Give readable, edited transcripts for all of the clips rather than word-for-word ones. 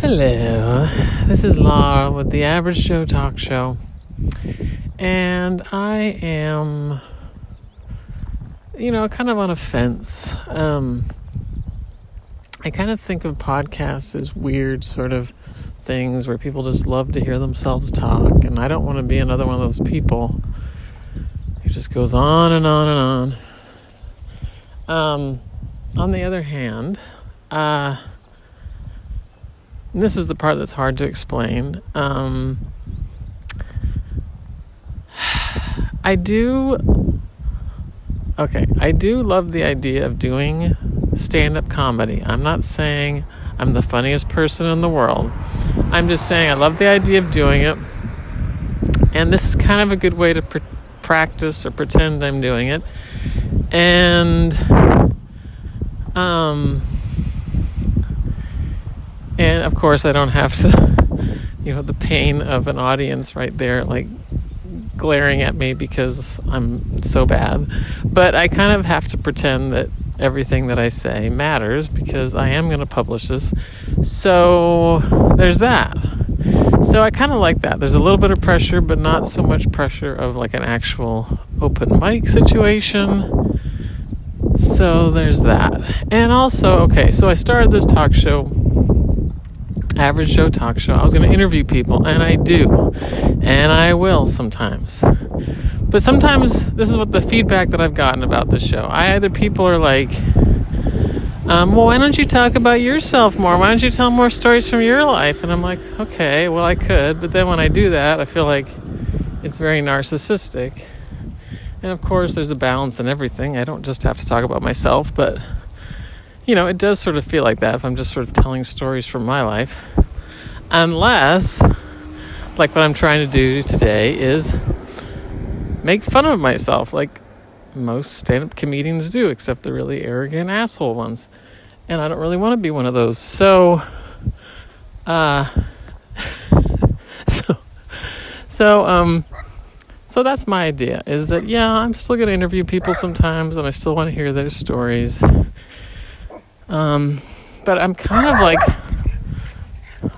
Hello, this is Laura with the Average Joe Talk Show, and I am, kind of on a fence. I kind of think of podcasts as weird sort of things where people just love to hear themselves talk, and I don't want to be another one of those people who just goes on and on and on. On the other hand, and this is the part that's hard to explain, I do love the idea of doing stand-up comedy. I'm not saying I'm the funniest person in the world. I'm just saying I love the idea of doing it, and this is kind of a good way to practice or pretend I'm doing it. And and of course I don't have to, the pain of an audience right there, like glaring at me because I'm so bad. But I kind of have to pretend that everything that I say matters because I am going to publish this. So there's that. So I kind of like that. There's a little bit of pressure, but not so much pressure of like an actual open mic situation. So there's that. And also, so I started this talk show, Average Joe Talk Show. I was going to interview people, and I do, and I will sometimes. But sometimes this is what the feedback that I've gotten about the show. People are like, well, why don't you talk about yourself more? Why don't you tell more stories from your life? And I'm like, okay, well, I could, but then when I do that, I feel like it's very narcissistic. And of course, there's a balance in everything. I don't just have to talk about myself, but it does sort of feel like that if I'm just sort of telling stories from my life. Unless, like what I'm trying to do today is make fun of myself, like most stand-up comedians do, except the really arrogant asshole ones. And I don't really want to be one of those. So, so that's my idea, is that, I'm still going to interview people sometimes, and I still want to hear their stories. But I'm kind of like,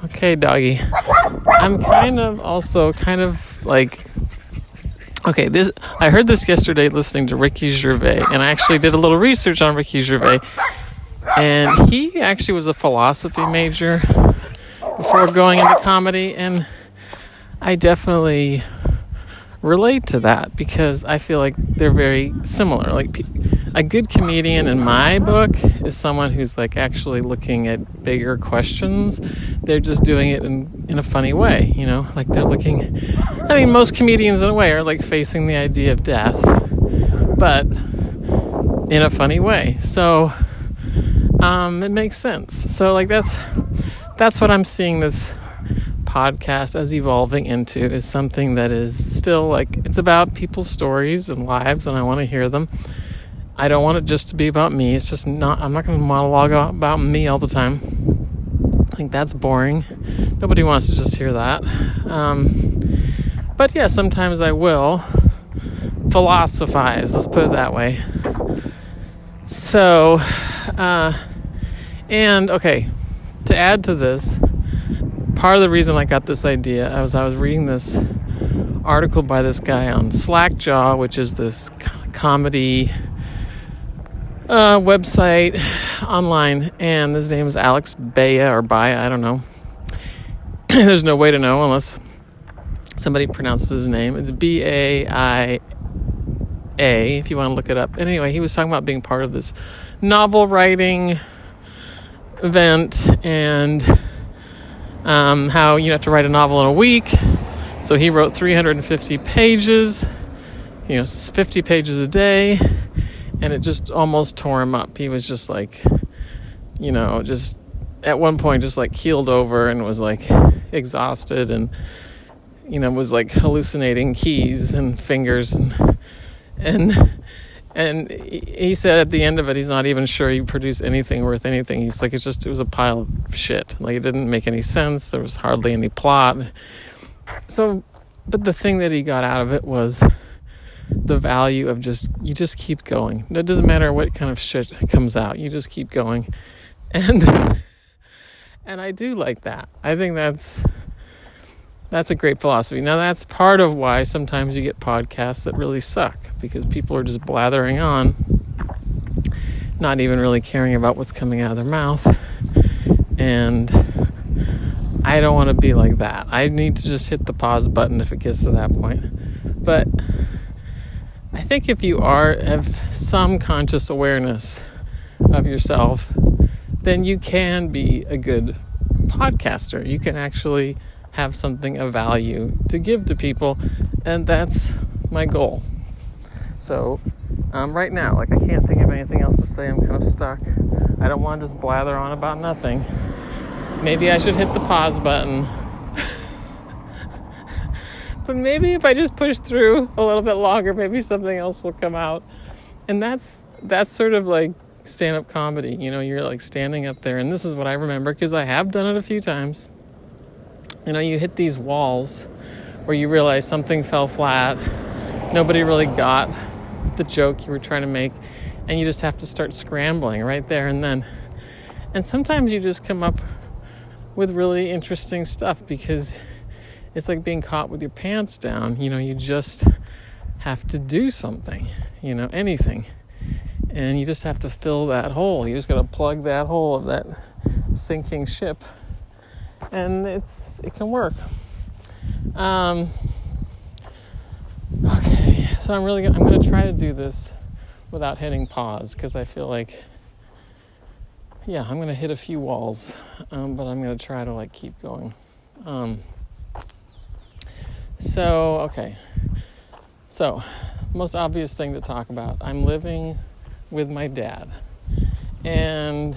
okay, doggy. I'm kind of also this, I heard this yesterday listening to Ricky Gervais, and I actually did a little research on Ricky Gervais, and he actually was a philosophy major before going into comedy, and I definitely relate to that because I feel like they're very similar. Like, a good comedian in my book is someone who's like actually looking at bigger questions. They're just doing it in a funny way, like they're looking, most comedians in a way are like facing the idea of death, but in a funny way. So it makes sense. So like that's what I'm seeing this podcast as evolving into, is something that is still like, it's about people's stories and lives, and I want to hear them. I don't want it just to be about me. It's just not, I'm not going to monologue about me all the time. I think that's boring. Nobody wants to just hear that. But yeah, sometimes I will philosophize, let's put it that way. So, to add to this, part of the reason I got this idea was I was reading this article by this guy on Slackjaw, which is this comedy website online, and his name is Alex Baya or Baya, I don't know. There's no way to know unless somebody pronounces his name. It's Baia if you want to look it up. And anyway, he was talking about being part of this novel writing event, and how you have to write a novel in a week. So he wrote 350 pages, 50 pages a day. And it just almost tore him up. He was just like, just at one point just like keeled over and was like exhausted and, was like hallucinating keys and fingers. And he said at the end of it, he's not even sure he produced anything worth anything. He's like, it was a pile of shit. Like, it didn't make any sense. There was hardly any plot. So, but the thing that he got out of it was the value of just keep going. It doesn't matter what kind of shit comes out, you just keep going. And And I do like that. I think that's a great philosophy. Now, that's part of why sometimes you get podcasts that really suck, because people are just blathering on, not even really caring about what's coming out of their mouth. And I don't want to be like that. I need to just hit the pause button if it gets to that point. But I think if you have some conscious awareness of yourself, then you can be a good podcaster. You can actually have something of value to give to people, and that's my goal. So right now, like, I can't think of anything else to say. I'm kind of stuck. I don't want to just blather on about nothing. Maybe I should hit the pause button. But maybe if I just push through a little bit longer, maybe something else will come out. And that's sort of like stand-up comedy. You know, you're like standing up there, and this is what I remember because I have done it a few times. You know, you hit these walls where you realize something fell flat. Nobody really got the joke you were trying to make, and you just have to start scrambling right there and then. And sometimes you just come up with really interesting stuff, because it's like being caught with your pants down. You know, you just have to do something, you know, anything. And you just have to fill that hole. You just got to plug that hole of that sinking ship. And it can work. Okay, so I'm going to try to do this without hitting pause, because I feel like, yeah, I'm going to hit a few walls, but I'm going to try to like keep going. So most obvious thing to talk about. I'm living with my dad, and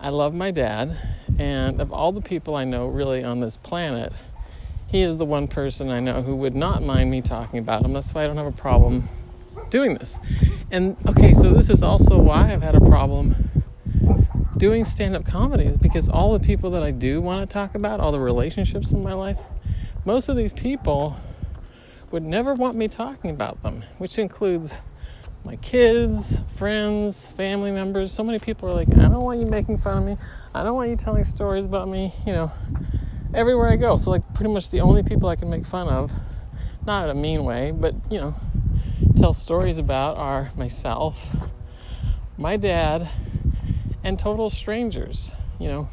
I love my dad. And of all the people I know really on this planet, he is the one person I know who would not mind me talking about him. That's why I don't have a problem doing this. And okay, so this is also why I've had a problem doing stand-up comedy, is because all the people that I do want to talk about, all the relationships in my life, most of these people would never want me talking about them, which includes my kids, friends, family members. So many people are like, I don't want you making fun of me. I don't want you telling stories about me, you know, everywhere I go. So, like, pretty much the only people I can make fun of, not in a mean way, but, you know, tell stories about, are myself, my dad, and total strangers. You know,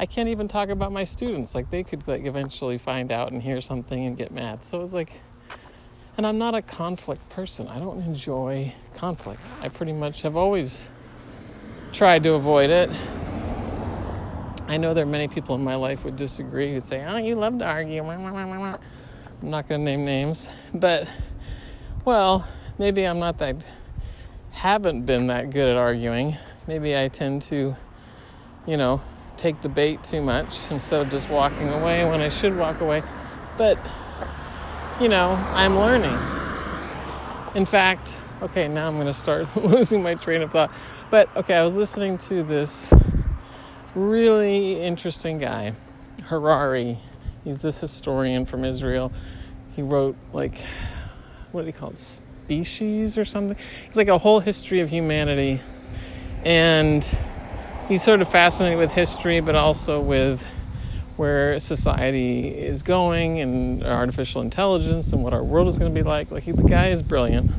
I can't even talk about my students. Like, they could, like, eventually find out and hear something and get mad. So it's like... And I'm not a conflict person. I don't enjoy conflict. I pretty much have always tried to avoid it. I know there are many people in my life who would disagree, who'd say, oh, you love to argue. I'm not going to name names. But, well, maybe I'm not that... haven't been that good at arguing. Maybe I tend to, you know, take the bait too much instead of just walking away when I should walk away. But... you know, I'm learning. In fact, okay, now I'm going to start losing my train of thought. But, okay, I was listening to this really interesting guy, Harari. He's this historian from Israel. He wrote, like, what do you call it, Species or something? It's like a whole history of humanity. And he's sort of fascinated with history, but also with where society is going and artificial intelligence and what our world is going to be like. Like, the guy is brilliant.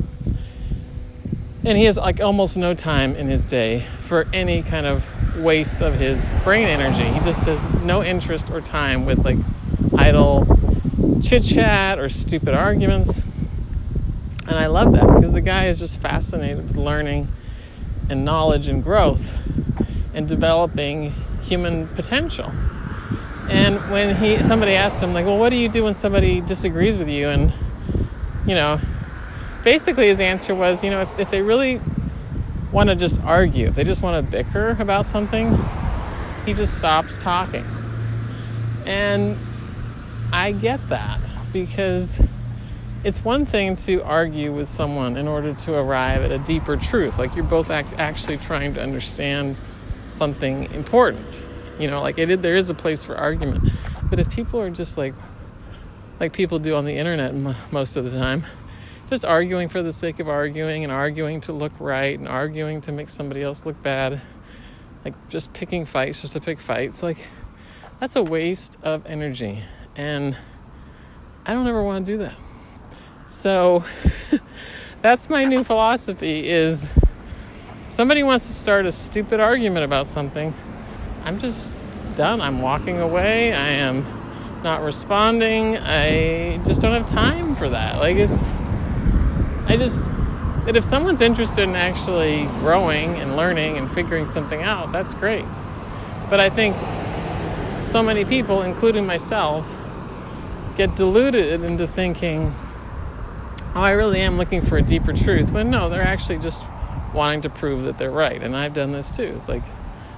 And he has, like, almost no time in his day for any kind of waste of his brain energy. He just has no interest or time with, like, idle chit-chat or stupid arguments. And I love that, because the guy is just fascinated with learning and knowledge and growth and developing human potential. And when somebody asked him, like, well, what do you do when somebody disagrees with you? And, you know, basically his answer was, you know, if they really want to just argue, if they just want to bicker about something, he just stops talking. And I get that, because it's one thing to argue with someone in order to arrive at a deeper truth. Like, you're both actually trying to understand something important. You know, like, there is a place for argument. But if people are just like people do on the internet most of the time, just arguing for the sake of arguing, and arguing to look right, and arguing to make somebody else look bad, like just picking fights just to pick fights, like that's a waste of energy, and I don't ever want to do that. So that's my new philosophy is somebody wants to start a stupid argument about something, I'm just done. I'm walking away. I am not responding. I just don't have time for that. Like but if someone's interested in actually growing and learning and figuring something out, that's great. But I think so many people, including myself, get deluded into thinking, oh, I really am looking for a deeper truth. When no, they're actually just wanting to prove that they're right. And I've done this too. It's like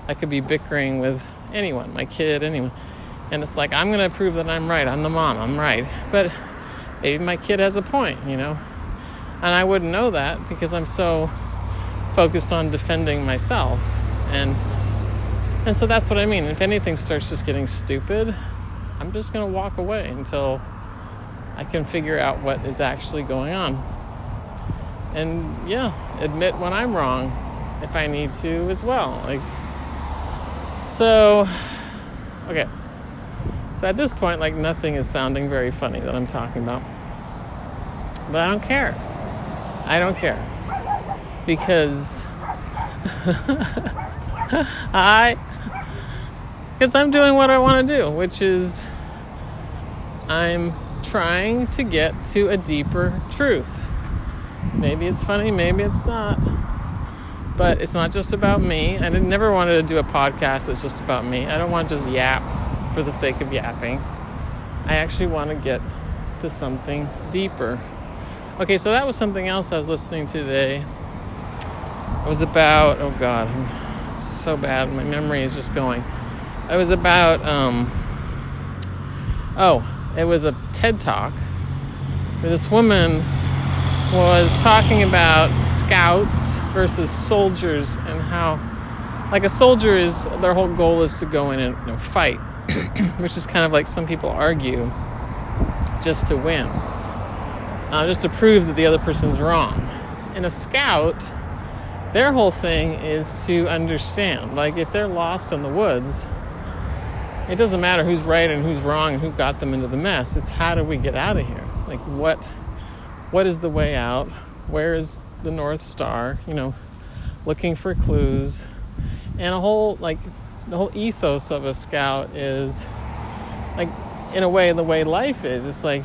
I could be bickering with anyone, my kid, anyone. And it's like, I'm going to prove that I'm right. I'm the mom. I'm right. But maybe my kid has a point, you know. And I wouldn't know that because I'm so focused on defending myself. And so that's what I mean. If anything starts just getting stupid, I'm just going to walk away until I can figure out what is actually going on. And yeah, admit when I'm wrong if I need to as well. Like, so, okay. So at this point, like nothing is sounding very funny that I'm talking about. But I don't care. I don't care. Because because I'm doing what I want to do, which is I'm trying to get to a deeper truth. Maybe it's funny, maybe it's not. But it's not just about me. I never wanted to do a podcast that's just about me. I don't want to just yap for the sake of yapping. I actually want to get to something deeper. Okay, so that was something else I was listening to today. It was about, oh God, I'm so bad. My memory is just going. It was about, it was a TED Talk where this woman was talking about scouts versus soldiers and how, like, a soldier is, their whole goal is to go in and, you know, fight, which is kind of like some people argue just to win, just to prove that the other person's wrong. And a scout, their whole thing is to understand. Like, if they're lost in the woods, it doesn't matter who's right and who's wrong and who got them into the mess. It's how do we get out of here? Like, what is the way out? Where is the North Star? You know, looking for clues. And the whole ethos of a scout is, like, in a way, the way life is. It's like,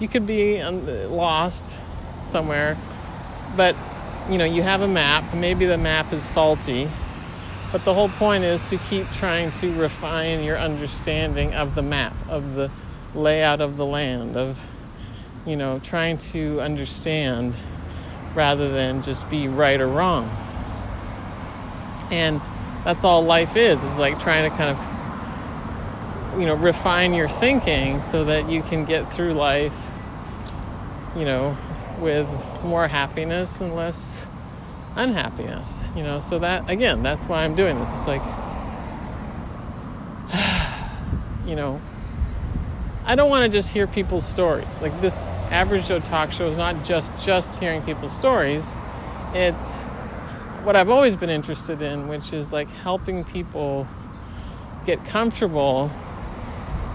you could be lost somewhere, but, you know, you have a map. Maybe the map is faulty. But the whole point is to keep trying to refine your understanding of the map, of the layout of the land, of, you know, trying to understand rather than just be right or wrong. And that's all life is like trying to kind of, you know, refine your thinking so that you can get through life, you know, with more happiness and less unhappiness, you know. So that, again, that's why I'm doing this. It's like, you know, I don't want to just hear people's stories. Like, this Average Joe Talk Show is not just hearing people's stories. It's what I've always been interested in, which is like helping people get comfortable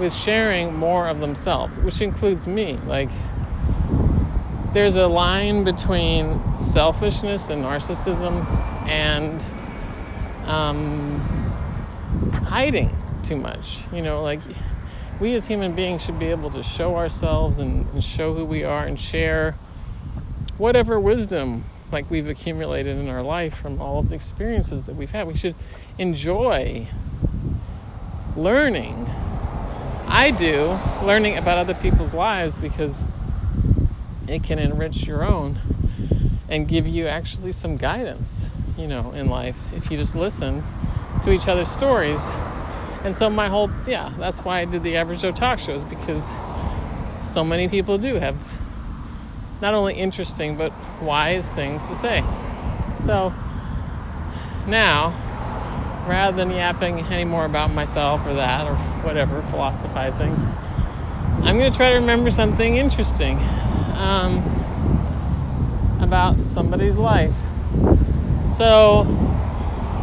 with sharing more of themselves, which includes me. Like, there's a line between selfishness and narcissism and hiding too much. You know, like, we as human beings should be able to show ourselves and show who we are and share whatever wisdom, like, we've accumulated in our life from all of the experiences that we've had. We should enjoy learning. I do, learning about other people's lives, because it can enrich your own and give you actually some guidance, you know, in life if you just listen to each other's stories. And so that's why I did the Average Joe Talk Show, is because so many people do have not only interesting but wise things to say. So now, rather than yapping anymore about myself or that or whatever, philosophizing, I'm going to try to remember something interesting about somebody's life. So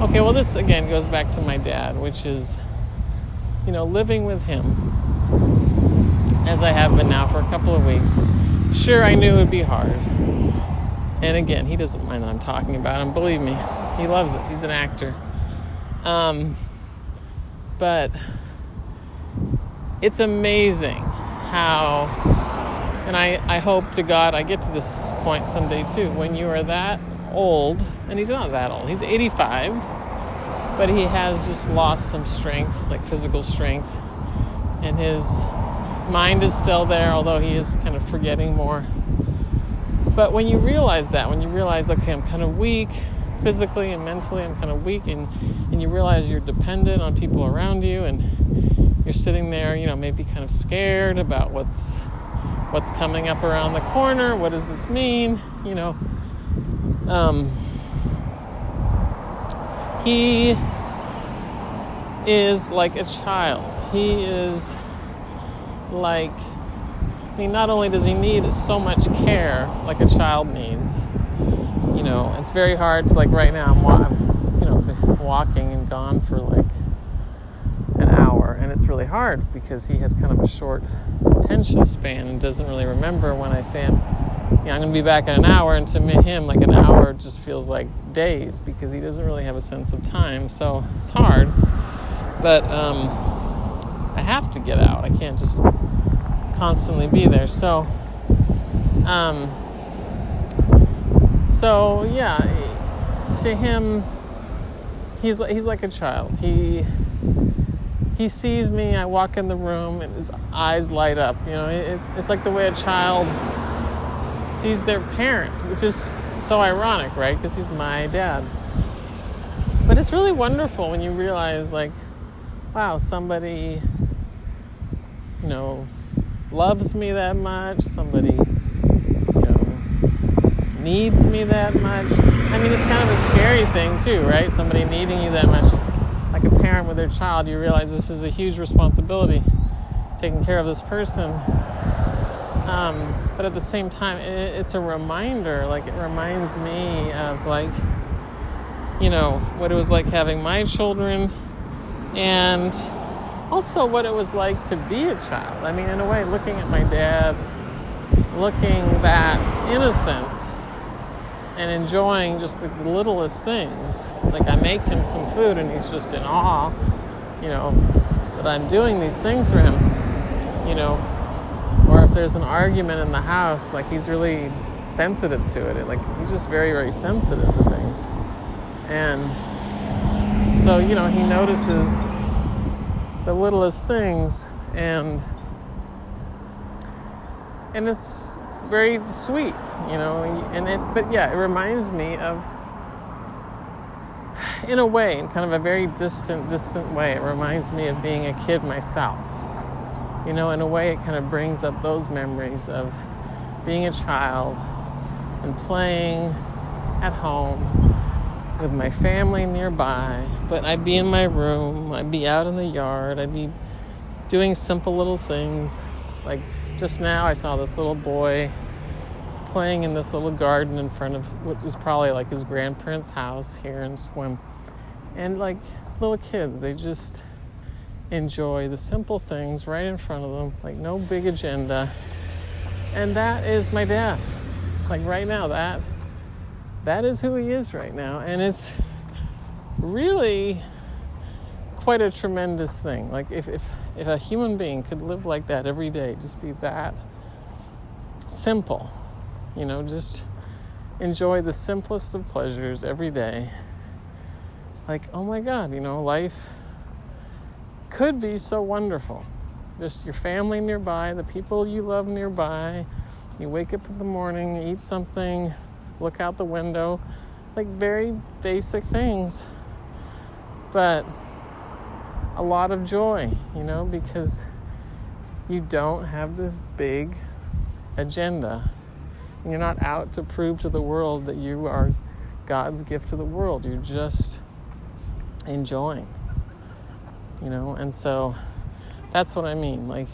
Okay, well, this, again, goes back to my dad, which is, you know, living with him, as I have been now for a couple of weeks. Sure, I knew it would be hard. And again, he doesn't mind that I'm talking about him. Believe me, he loves it. He's an actor. But it's amazing how, and I hope to God I get to this point someday too, when you are that old, and he's not that old, he's 85, but he has just lost some strength, like physical strength, and his mind is still there, although he is kind of forgetting more. But when you realize that, when you realize, okay, I'm kind of weak physically and mentally, I'm kind of weak, and you realize you're dependent on people around you, and you're sitting there, you know, maybe kind of scared about what's coming up around the corner, what does this mean, you know. He is like a child. He is like, I mean, not only does he need so much care like a child needs, you know, it's very hard to, like, right now I'm, you know, been walking and gone for like an hour, and it's really hard because he has kind of a short attention span and doesn't really remember when I say, you know, I'm going to be back in an hour, and to him, like, an hour just feels like days because he doesn't really have a sense of time, so it's hard. But I have to get out. I can't just constantly be there. So, yeah, to him, he's like a child. He sees me, I walk in the room, and his eyes light up. You know, it's like the way a child sees their parent, which is so ironic, right? Because he's my dad. But it's really wonderful when you realize, like, wow, somebody, you know, loves me that much. Somebody, you know, needs me that much. I mean, it's kind of a scary thing too, right? Somebody needing you that much. Like a parent with their child, you realize this is a huge responsibility, taking care of this person. But at the same time, it's a reminder. Like, it reminds me of, like, you know, what it was like having my children, and also what it was like to be a child. I mean, in a way, looking at my dad, looking that innocent and enjoying just the littlest things. Like, I make him some food and he's just in awe, you know, that I'm doing these things for him, you know. Or if there's an argument in the house, like, he's really sensitive to it. Like, he's just very, very sensitive to things. And so, you know, he notices the littlest things, and it's very sweet, you know. And it reminds me of, in a way, in kind of a very distant way, it reminds me of being a kid myself. You know, in a way, it kind of brings up those memories of being a child and playing at home with my family nearby. But I'd be in my room, I'd be out in the yard, I'd be doing simple little things. Like, just now I saw this little boy playing in this little garden in front of what was probably like his grandparents' house here in Squim. And, like, little kids, they just enjoy the simple things right in front of them, like, no big agenda. And that is my dad. Like, right now, that is who he is right now. And it's really quite a tremendous thing. Like, if a human being could live like that every day, just be that simple, you know, just enjoy the simplest of pleasures every day. Like, oh my God, you know, life could be so wonderful. Just your family nearby, the people you love nearby, you wake up in the morning, eat something, look out the window, like, very basic things, but a lot of joy, you know, because you don't have this big agenda. You're not out to prove to the world that you are God's gift to the world. You're just enjoying, you know. And so that's what I mean. Like,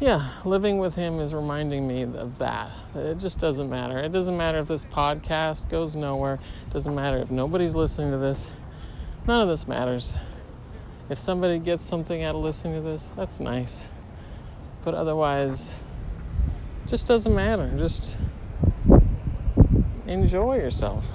yeah, living with him is reminding me of that. It just doesn't matter. It doesn't matter if this podcast goes nowhere. It doesn't matter if nobody's listening to this. None of this matters. If somebody gets something out of listening to this, that's nice. But otherwise, it just doesn't matter. Just enjoy yourself.